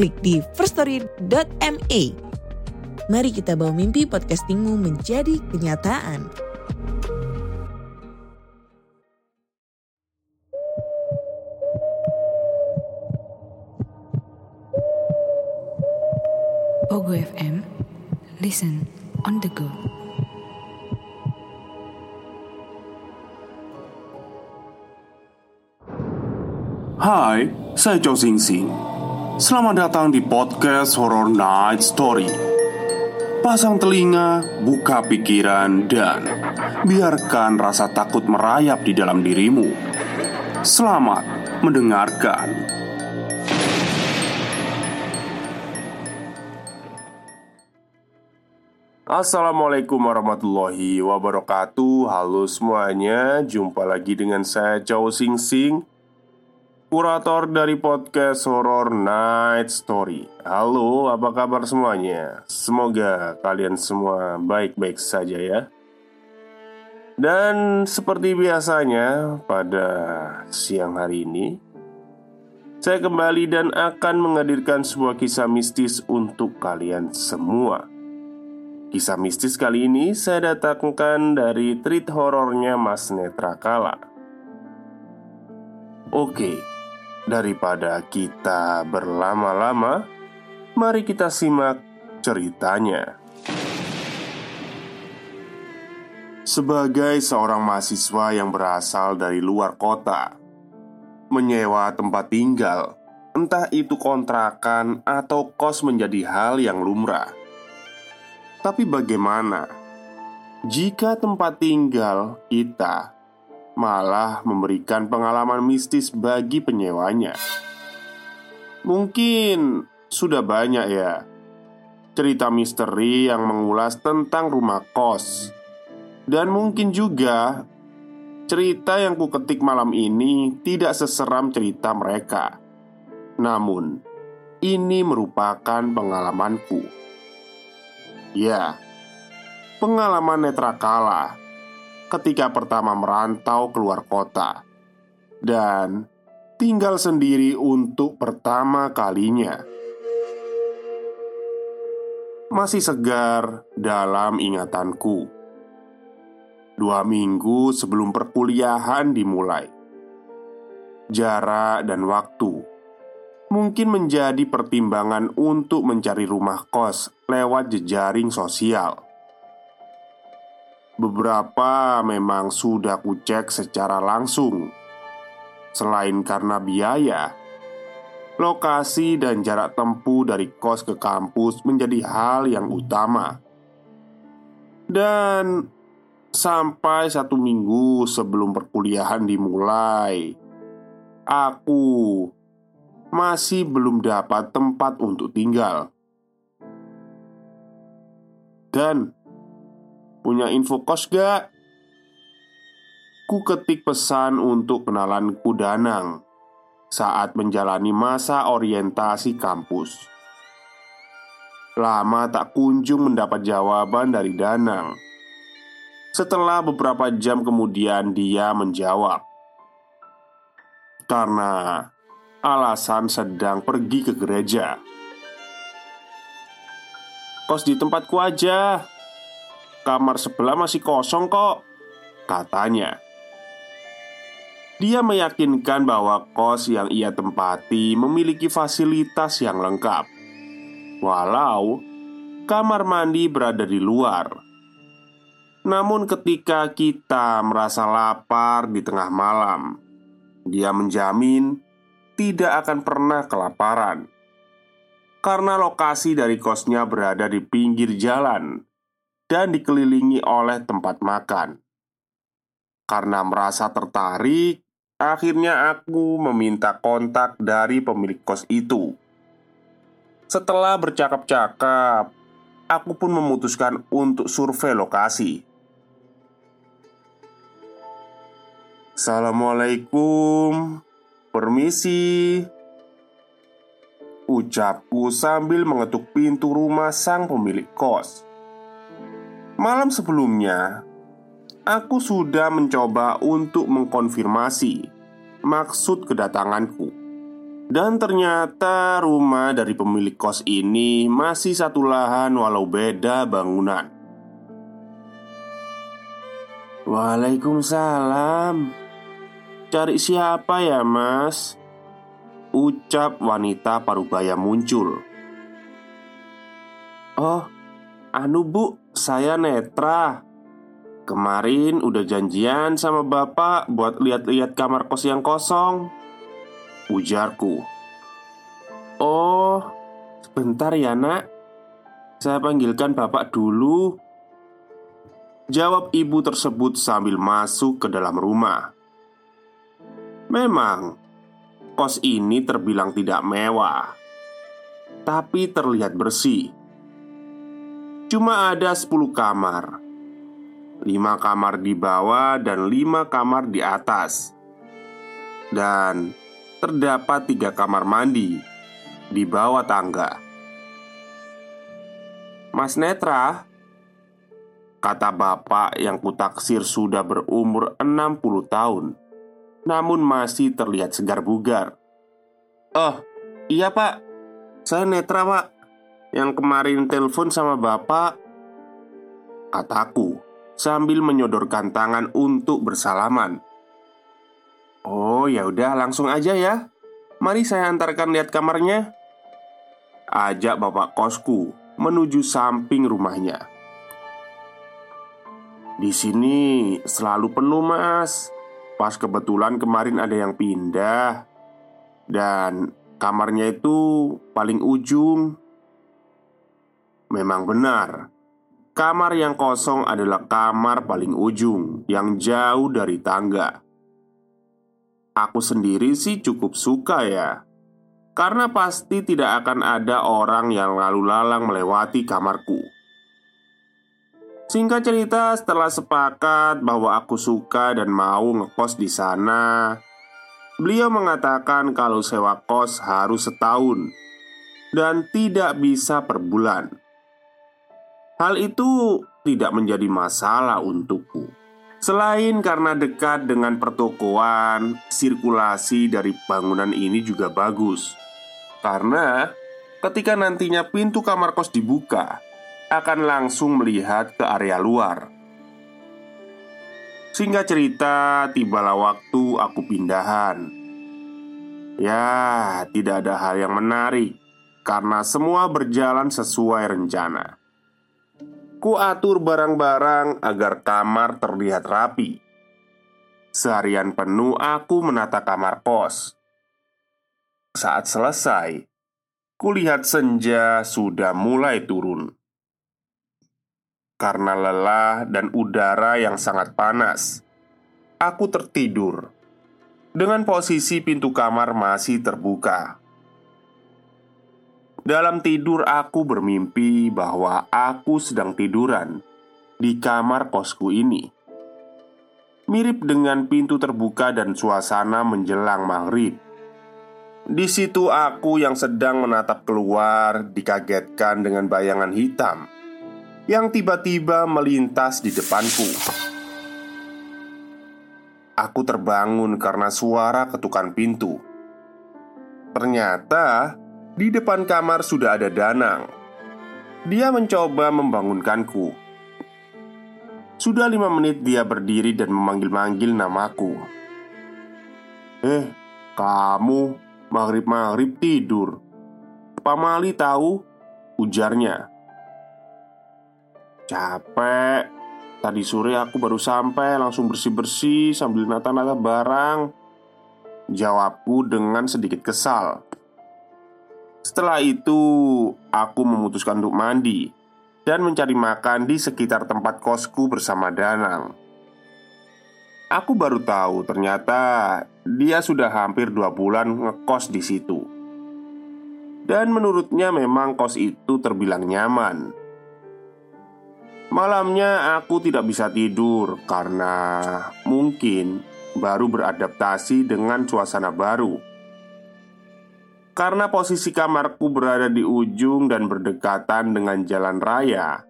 klik di firstory.me. Mari kita bawa mimpi podcastingmu menjadi kenyataan. Ogo FM, listen on the go. Hai, saya Chow Sing Sing. Selamat datang di podcast Horror Night Story. Pasang telinga, buka pikiran, dan biarkan rasa takut merayap di dalam dirimu. Selamat mendengarkan. Assalamualaikum warahmatullahi wabarakatuh. Halo semuanya, jumpa lagi dengan saya Chow Sing Sing, kurator dari podcast Horror Night Story. Halo, apa kabar semuanya? Semoga kalian semua baik-baik saja ya. Dan seperti biasanya pada siang hari ini, saya kembali dan akan menghadirkan sebuah kisah mistis untuk kalian semua. Kisah mistis kali ini saya datangkan dari treat horornya Mas Netrakala. Oke, daripada kita berlama-lama, mari kita simak ceritanya. Sebagai seorang mahasiswa yang berasal dari luar kota, menyewa tempat tinggal, entah itu kontrakan atau kos, menjadi hal yang lumrah. Tapi bagaimana jika tempat tinggal kita malah memberikan pengalaman mistis bagi penyewanya? Mungkin sudah banyak ya cerita misteri yang mengulas tentang rumah kos. Dan mungkin juga cerita yang kuketik malam ini tidak seseram cerita mereka. Namun, ini merupakan pengalamanku. Ya, pengalaman Netrakala ketika pertama merantau keluar kota dan tinggal sendiri untuk pertama kalinya. Masih segar dalam ingatanku, 2 minggu sebelum perkuliahan dimulai. Jarak dan waktu mungkin menjadi pertimbangan untuk mencari rumah kos lewat jejaring sosial. Beberapa memang sudah kucek secara langsung. Selain karena biaya, lokasi dan jarak tempuh dari kos ke kampus menjadi hal yang utama. Dan sampai 1 minggu sebelum perkuliahan dimulai, aku masih belum dapat tempat untuk tinggal. Dan punya info kos gak? Ku ketik pesan untuk kenalanku Danang saat menjalani masa orientasi kampus. Lama tak kunjung mendapat jawaban dari Danang. Setelah beberapa jam kemudian dia menjawab, karena alasan sedang pergi ke gereja. "Kos di tempatku aja, kamar sebelah masih kosong kok," katanya. Dia meyakinkan bahwa kos yang ia tempati memiliki fasilitas yang lengkap, walau kamar mandi berada di luar. Namun ketika kita merasa lapar di tengah malam, dia menjamin tidak akan pernah kelaparan, karena lokasi dari kosnya berada di pinggir jalan dan dikelilingi oleh tempat makan. Karena merasa tertarik, akhirnya aku meminta kontak dari pemilik kos itu. Setelah bercakap-cakap, aku pun memutuskan untuk survei lokasi. Assalamualaikum, permisi, ucapku sambil mengetuk pintu rumah sang pemilik kos. Malam sebelumnya, aku sudah mencoba untuk mengkonfirmasi maksud kedatanganku. Dan ternyata rumah dari pemilik kos ini masih satu lahan walau beda bangunan. Waalaikumsalam. Cari siapa ya, Mas? Ucap wanita parubaya muncul. Oh, anu Bu, saya Netra. Kemarin udah janjian sama Bapak buat lihat-lihat kamar kos yang kosong, ujarku. Oh, sebentar ya Nak, saya panggilkan Bapak dulu, jawab ibu tersebut sambil masuk ke dalam rumah. Memang kos ini terbilang tidak mewah, tapi terlihat bersih. Cuma ada 10 kamar, 5 kamar di bawah dan 5 kamar di atas. Dan terdapat 3 kamar mandi di bawah tangga. Mas Netra, kata bapak yang kutaksir sudah berumur 60 tahun, namun masih terlihat segar bugar. Oh, iya Pak, saya Netra Pak, yang kemarin telepon sama bapak, kataku sambil menyodorkan tangan untuk bersalaman. Oh ya udah langsung aja ya. Mari saya antarkan lihat kamarnya, ajak bapak kosku menuju samping rumahnya. Di sini selalu penuh Mas. Pas kebetulan kemarin ada yang pindah, dan kamarnya itu paling ujung. Memang benar, kamar yang kosong adalah kamar paling ujung yang jauh dari tangga. Aku sendiri sih cukup suka ya, karena pasti tidak akan ada orang yang lalu-lalang melewati kamarku. Singkat cerita, setelah sepakat bahwa aku suka dan mau ngekos di sana, beliau mengatakan kalau sewa kos harus setahun dan tidak bisa per bulan. Hal itu tidak menjadi masalah untukku, selain karena dekat dengan pertokoan. Sirkulasi dari bangunan ini juga bagus, karena ketika nantinya pintu kamar kos dibuka, akan langsung melihat ke area luar. Singkat cerita, tibalah waktu aku pindahan. Ya, tidak ada hal yang menarik, karena semua berjalan sesuai rencana. Ku atur barang-barang agar kamar terlihat rapi. Seharian penuh aku menata kamar kos. Saat selesai, kulihat senja sudah mulai turun. Karena lelah dan udara yang sangat panas, aku tertidur dengan posisi pintu kamar masih terbuka. Dalam tidur aku bermimpi bahwa aku sedang tiduran di kamar kosku ini. Mirip dengan pintu terbuka dan suasana menjelang maghrib. Di situ aku yang sedang menatap keluar dikagetkan dengan bayangan hitam yang tiba-tiba melintas di depanku. Aku terbangun karena suara ketukan pintu. Ternyata di depan kamar sudah ada Danang. Dia mencoba membangunkanku. Sudah 5 menit dia berdiri dan memanggil-manggil namaku. Kamu maghrib-maghrib tidur, Pak Mali tahu, ujarnya. Capek. Tadi sore aku baru sampai, langsung bersih-bersih sambil nata-nata barang, jawabku dengan sedikit kesal. Setelah itu, aku memutuskan untuk mandi dan mencari makan di sekitar tempat kosku bersama Danang. Aku baru tahu ternyata dia sudah hampir 2 bulan ngekos di situ. Dan menurutnya memang kos itu terbilang nyaman. Malamnya aku tidak bisa tidur karena mungkin baru beradaptasi dengan suasana baru. Karena posisi kamarku berada di ujung dan berdekatan dengan jalan raya,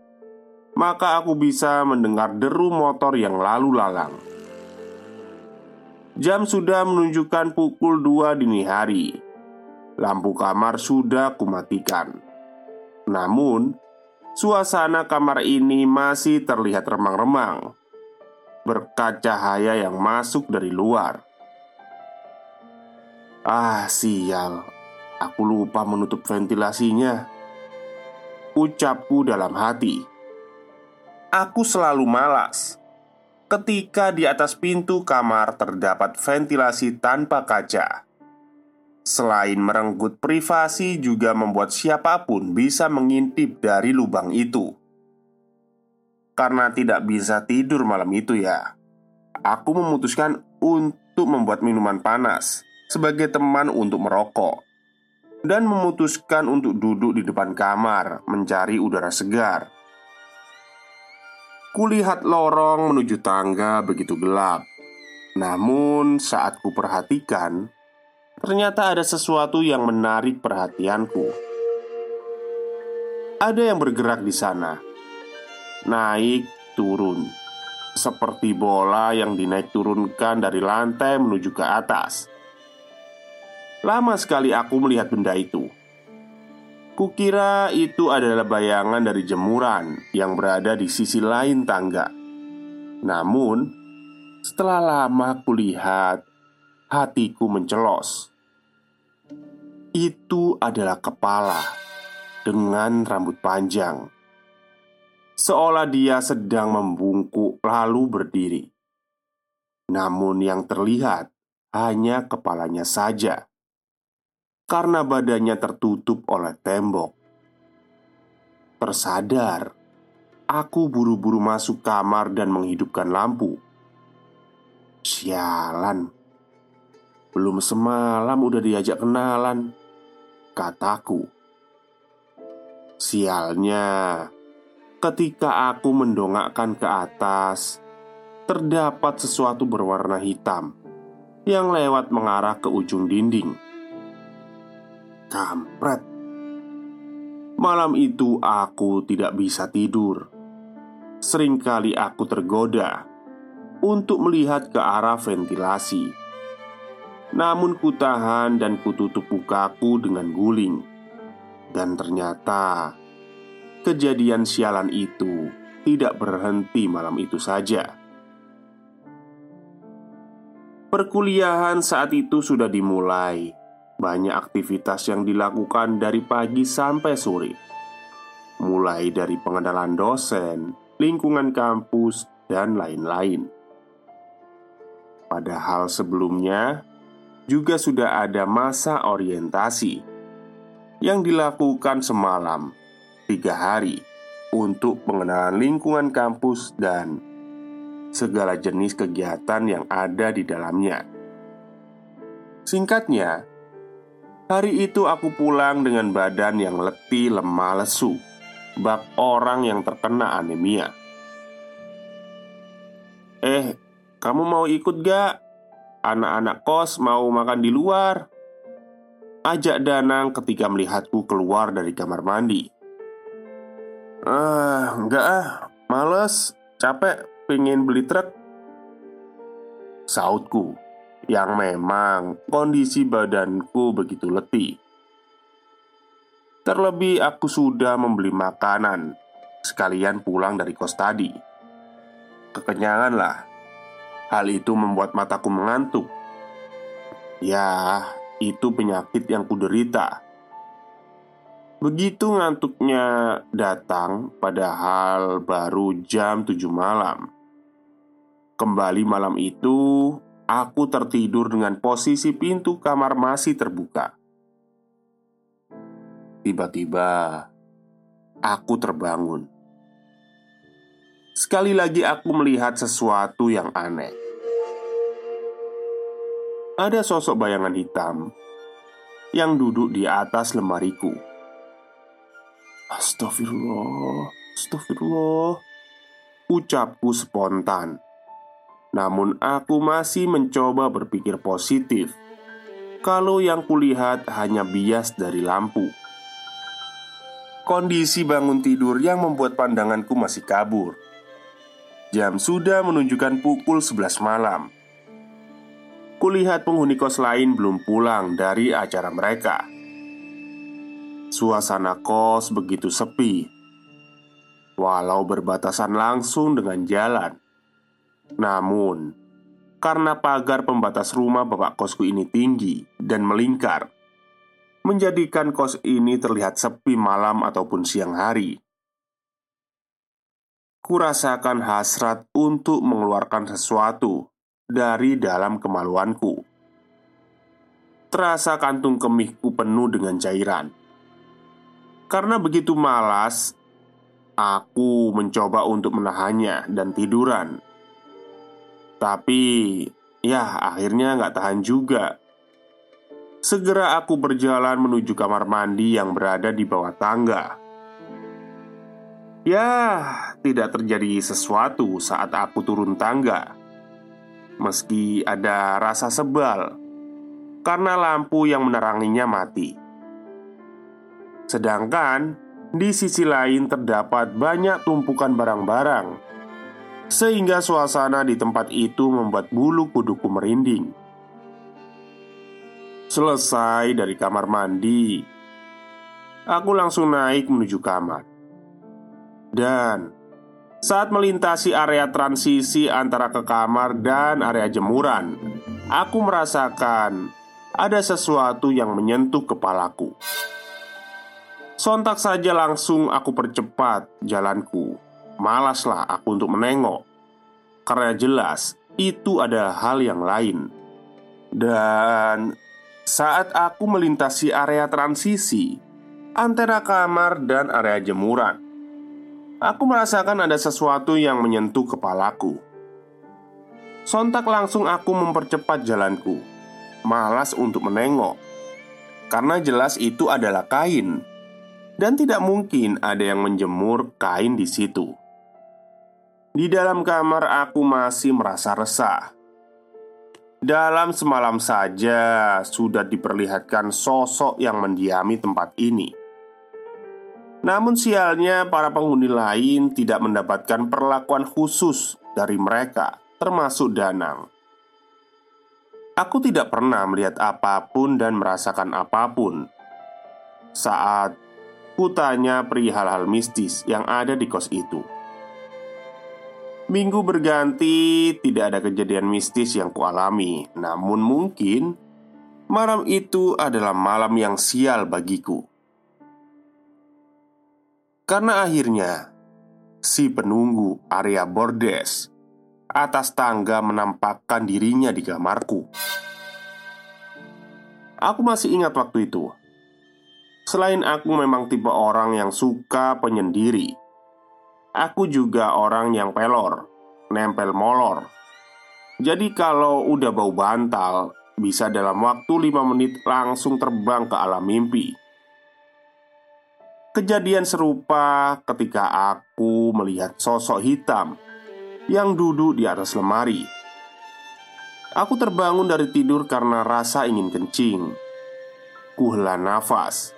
maka aku bisa mendengar deru motor yang lalu lalang. Jam sudah menunjukkan pukul 2 dini hari. Lampu kamar sudah kumatikan. Namun, suasana kamar ini masih terlihat remang-remang, berkat cahaya yang masuk dari luar. Ah, sial, aku lupa menutup ventilasinya, ucapku dalam hati. Aku selalu malas ketika di atas pintu kamar terdapat ventilasi tanpa kaca. Selain merenggut privasi, juga membuat siapapun bisa mengintip dari lubang itu. Karena tidak bisa tidur malam itu ya, aku memutuskan untuk membuat minuman panas sebagai teman untuk merokok, dan memutuskan untuk duduk di depan kamar mencari udara segar. Kulihat lorong menuju tangga begitu gelap. Namun saat ku perhatikan, ternyata ada sesuatu yang menarik perhatianku. Ada yang bergerak di sana, naik turun, seperti bola yang dinaik turunkan dari lantai menuju ke atas. Lama sekali aku melihat benda itu. Kukira itu adalah bayangan dari jemuran yang berada di sisi lain tangga. Namun, setelah lama kulihat, hatiku mencelos. Itu adalah kepala dengan rambut panjang, seolah dia sedang membungkuk lalu berdiri. Namun yang terlihat hanya kepalanya saja, karena badannya tertutup oleh tembok. Tersadar, aku buru-buru masuk kamar dan menghidupkan lampu. Sialan, belum semalam udah diajak kenalan, kataku. Sialnya, ketika aku mendongakkan ke atas, terdapat sesuatu berwarna hitam yang lewat mengarah ke ujung dinding. Kampret. Malam itu aku tidak bisa tidur. Seringkali aku tergoda untuk melihat ke arah ventilasi. Namun ku tahan dan ku tutup mukaku dengan guling. Dan ternyata kejadian sialan itu tidak berhenti malam itu saja. Perkuliahan saat itu sudah dimulai. Banyak aktivitas yang dilakukan dari pagi sampai sore, mulai dari pengenalan dosen, lingkungan kampus, dan lain-lain. Padahal sebelumnya juga sudah ada masa orientasi yang dilakukan semalam 3 hari untuk pengenalan lingkungan kampus dan segala jenis kegiatan yang ada di dalamnya. Singkatnya, hari itu aku pulang dengan badan yang letih, lemah, lesu, bak orang yang terkena anemia. Kamu mau ikut gak? Anak-anak kos mau makan di luar, ajak Danang ketika melihatku keluar dari kamar mandi. Enggak ah, males, capek, pengen beli truk, sautku. Yang memang kondisi badanku begitu letih. Terlebih aku sudah membeli makanan sekalian pulang dari kos tadi. Kekenyangan lah. Hal itu membuat mataku mengantuk. Ya, itu penyakit yang kuderita. Begitu ngantuknya datang, padahal baru jam 7 malam. Kembali malam itu, aku tertidur dengan posisi pintu kamar masih terbuka. Tiba-tiba, aku terbangun. Sekali lagi aku melihat sesuatu yang aneh. Ada sosok bayangan hitam yang duduk di atas lemariku. Astagfirullah, astagfirullah, ucapku spontan. Namun aku masih mencoba berpikir positif. Kalau yang kulihat hanya bias dari lampu. Kondisi bangun tidur yang membuat pandanganku masih kabur. Jam sudah menunjukkan pukul 11 malam. Kulihat penghuni kos lain belum pulang dari acara mereka. Suasana kos begitu sepi. Walau berbatasan langsung dengan jalan, namun karena pagar pembatas rumah bapak kosku ini tinggi dan melingkar, menjadikan kos ini terlihat sepi malam ataupun siang hari. Kurasakan hasrat untuk mengeluarkan sesuatu dari dalam kemaluanku. Terasa kantung kemihku penuh dengan cairan. Karena begitu malas, aku mencoba untuk menahannya dan tiduran. Tapi, ya akhirnya gak tahan juga. Segera aku berjalan menuju kamar mandi yang berada di bawah tangga. Yah, tidak terjadi sesuatu saat aku turun tangga. Meski ada rasa sebal karena lampu yang meneranginya mati. Sedangkan, di sisi lain terdapat banyak tumpukan barang-barang, sehingga suasana di tempat itu membuat bulu kuduku merinding. Selesai dari kamar mandi, aku langsung naik menuju kamar. Dan saat melintasi area transisi antara ke kamar dan area jemuran, aku merasakan ada sesuatu yang menyentuh kepalaku. Sontak saja langsung aku percepat jalanku. Malaslah aku untuk menengok, karena jelas itu adalah hal yang lain. Dan saat aku melintasi area transisi antara kamar dan area jemuran, aku merasakan ada sesuatu yang menyentuh kepalaku. Sontak langsung aku mempercepat jalanku, malas untuk menengok, karena jelas itu adalah kain. Dan tidak mungkin ada yang menjemur kain di situ. Di dalam kamar aku masih merasa resah. Dalam semalam saja sudah diperlihatkan sosok yang mendiami tempat ini. Namun sialnya para penghuni lain tidak mendapatkan perlakuan khusus dari mereka, termasuk Danang. Aku tidak pernah melihat apapun dan merasakan apapun. Saat kutanya perihal hal mistis yang ada di kos itu. Minggu berganti, tidak ada kejadian mistis yang kualami. Namun mungkin malam itu adalah malam yang sial bagiku. Karena akhirnya si penunggu area bordes atas tangga menampakkan dirinya di kamarku. Aku masih ingat waktu itu. Selain aku memang tipe orang yang suka penyendiri, aku juga orang yang pelor, nempel molor. Jadi kalau udah bau bantal, bisa dalam waktu 5 menit langsung terbang ke alam mimpi. Kejadian serupa ketika aku melihat sosok hitam yang duduk di atas lemari. Aku terbangun dari tidur karena rasa ingin kencing. Kuhela nafas.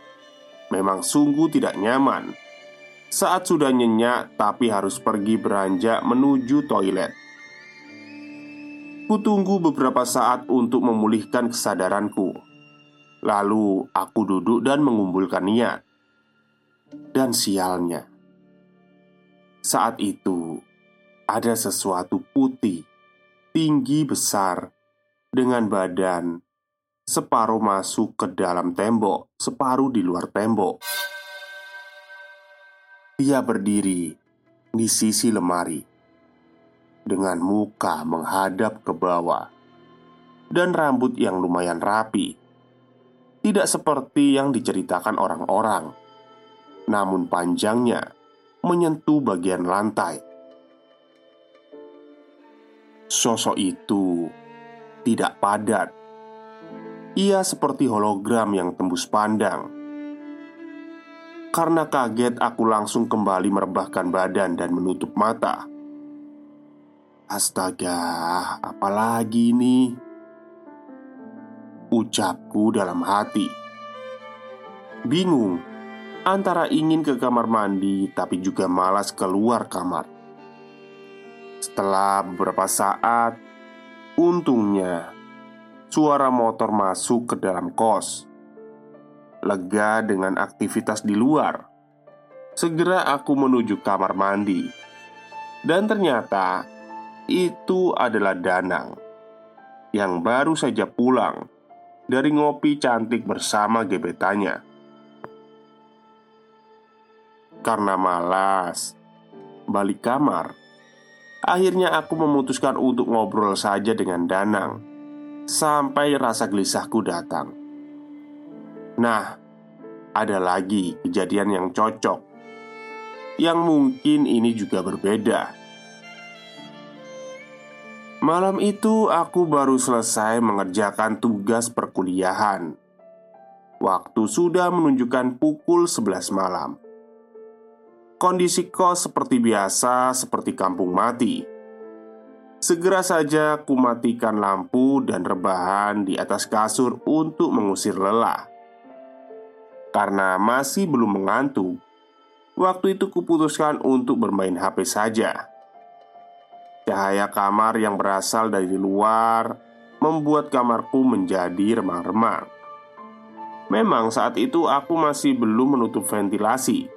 Memang sungguh tidak nyaman saat sudah nyenyak, tapi harus pergi beranjak menuju toilet. Kutunggu beberapa saat untuk memulihkan kesadaranku. Lalu aku duduk dan mengumpulkan niat. Dan sialnya, saat itu ada sesuatu putih, tinggi besar, dengan badan separuh masuk ke dalam tembok, separuh di luar tembok. Dia berdiri di sisi lemari dengan muka menghadap ke bawah dan rambut yang lumayan rapi. Tidak seperti yang diceritakan orang-orang, namun panjangnya menyentuh bagian lantai. Sosok itu tidak padat. Ia seperti hologram yang tembus pandang. Karena kaget, aku langsung kembali merebahkan badan dan menutup mata. Astaga, apalagi ini? Ucapku dalam hati. Bingung antara ingin ke kamar mandi tapi juga malas keluar kamar. Setelah beberapa saat, untungnya suara motor masuk ke dalam kos. Lega dengan aktivitas di luar, segera aku menuju kamar mandi. Dan ternyata itu adalah Danang yang baru saja pulang dari ngopi cantik bersama gebetannya. Karena malas balik kamar, akhirnya aku memutuskan untuk ngobrol saja dengan Danang sampai rasa gelisahku datang. Nah, ada lagi kejadian yang cocok, yang mungkin ini juga berbeda. Malam itu aku baru selesai mengerjakan tugas perkuliahan. Waktu sudah menunjukkan pukul 11 malam. Kondisi kos seperti biasa, seperti kampung mati. Segera saja kumatikan lampu dan rebahan di atas kasur untuk mengusir lelah. Karena masih belum mengantuk, waktu itu kuputuskan untuk bermain HP saja. Cahaya kamar yang berasal dari luar membuat kamarku menjadi remang-remang. Memang saat itu aku masih belum menutup ventilasi.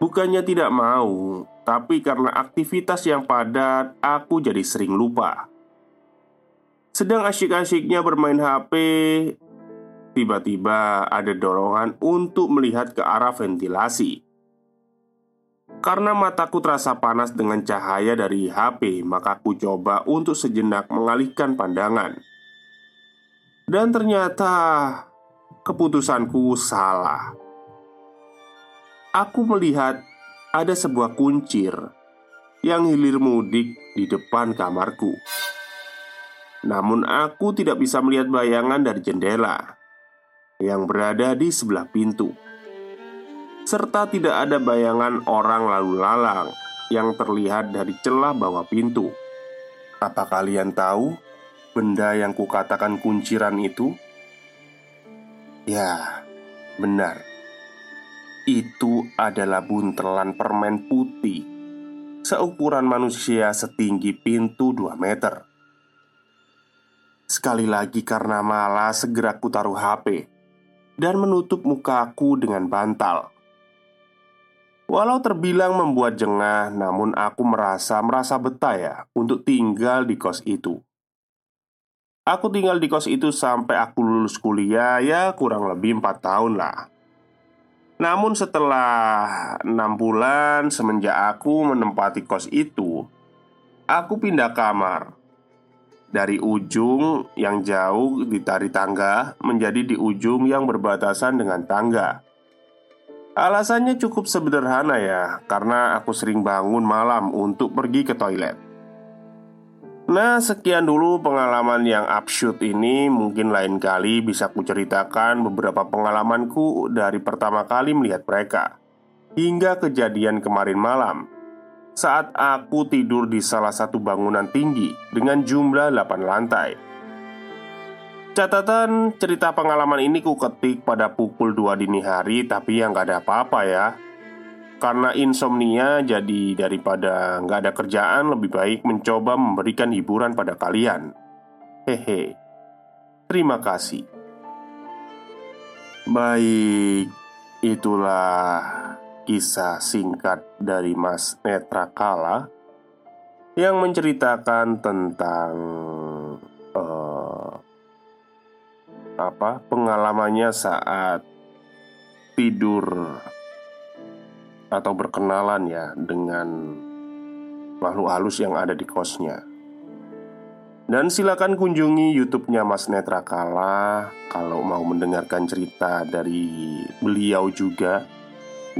Bukannya tidak mau, tapi karena aktivitas yang padat, aku jadi sering lupa. Sedang asyik-asyiknya bermain HP, tiba-tiba ada dorongan untuk melihat ke arah ventilasi. Karena mataku terasa panas dengan cahaya dari HP, maka aku coba untuk sejenak mengalihkan pandangan. Dan ternyata keputusanku salah. Aku melihat ada sebuah kuncir yang hilir mudik di depan kamarku. Namun aku tidak bisa melihat bayangan dari jendela yang berada di sebelah pintu, serta tidak ada bayangan orang lalu lalang yang terlihat dari celah bawah pintu. Apa kalian tahu benda yang kukatakan kunciran itu? Ya, benar. Itu adalah buntelan permen putih seukuran manusia setinggi pintu 2 meter. Sekali lagi karena malas, segera ku taruh HP dan menutup mukaku dengan bantal. Walau terbilang membuat jengah, namun aku merasa betah ya untuk tinggal di kos itu. Aku tinggal di kos itu sampai aku lulus kuliah, ya kurang lebih 4 tahun lah. Namun setelah 6 bulan semenjak aku menempati kos itu, aku pindah kamar. Dari ujung yang jauh ditari tangga menjadi di ujung yang berbatasan dengan tangga. Alasannya cukup sederhana ya, karena aku sering bangun malam untuk pergi ke toilet. Nah, sekian dulu pengalaman yang absurd ini. Mungkin lain kali bisa kuceritakan beberapa pengalamanku dari pertama kali melihat mereka hingga kejadian kemarin malam saat aku tidur di salah satu bangunan tinggi dengan jumlah 8 lantai. Catatan, cerita pengalaman ini ku ketik pada pukul 2 dini hari, tapi yang gak ada apa-apa ya. Karena insomnia, jadi daripada gak ada kerjaan, lebih baik mencoba memberikan hiburan pada kalian. Hehe. Terima kasih. Baik, itulah kisah singkat dari Mas Netrakala yang menceritakan tentang pengalamannya saat tidur atau berkenalan ya dengan makhluk halus yang ada di kosnya. Dan silakan kunjungi YouTube-nya Mas Netrakala kalau mau mendengarkan cerita dari beliau juga.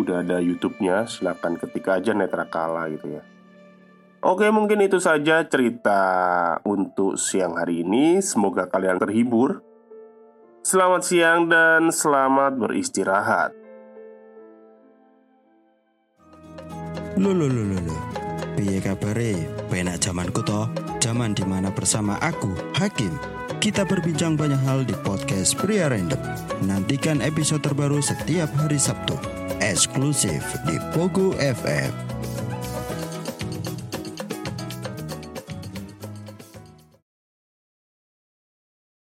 Udah ada YouTube-nya, silahkan ketik aja Netrakala gitu ya. Oke, mungkin itu saja cerita untuk siang hari ini. Semoga kalian terhibur. Selamat siang dan selamat beristirahat. Lho. Piye kabare? Penak jamanku toh? Jaman dimana bersama aku, Hakim. Kita berbincang banyak hal di podcast Priyarendeng. Nantikan episode terbaru setiap hari Sabtu, eksklusif di Poco FF.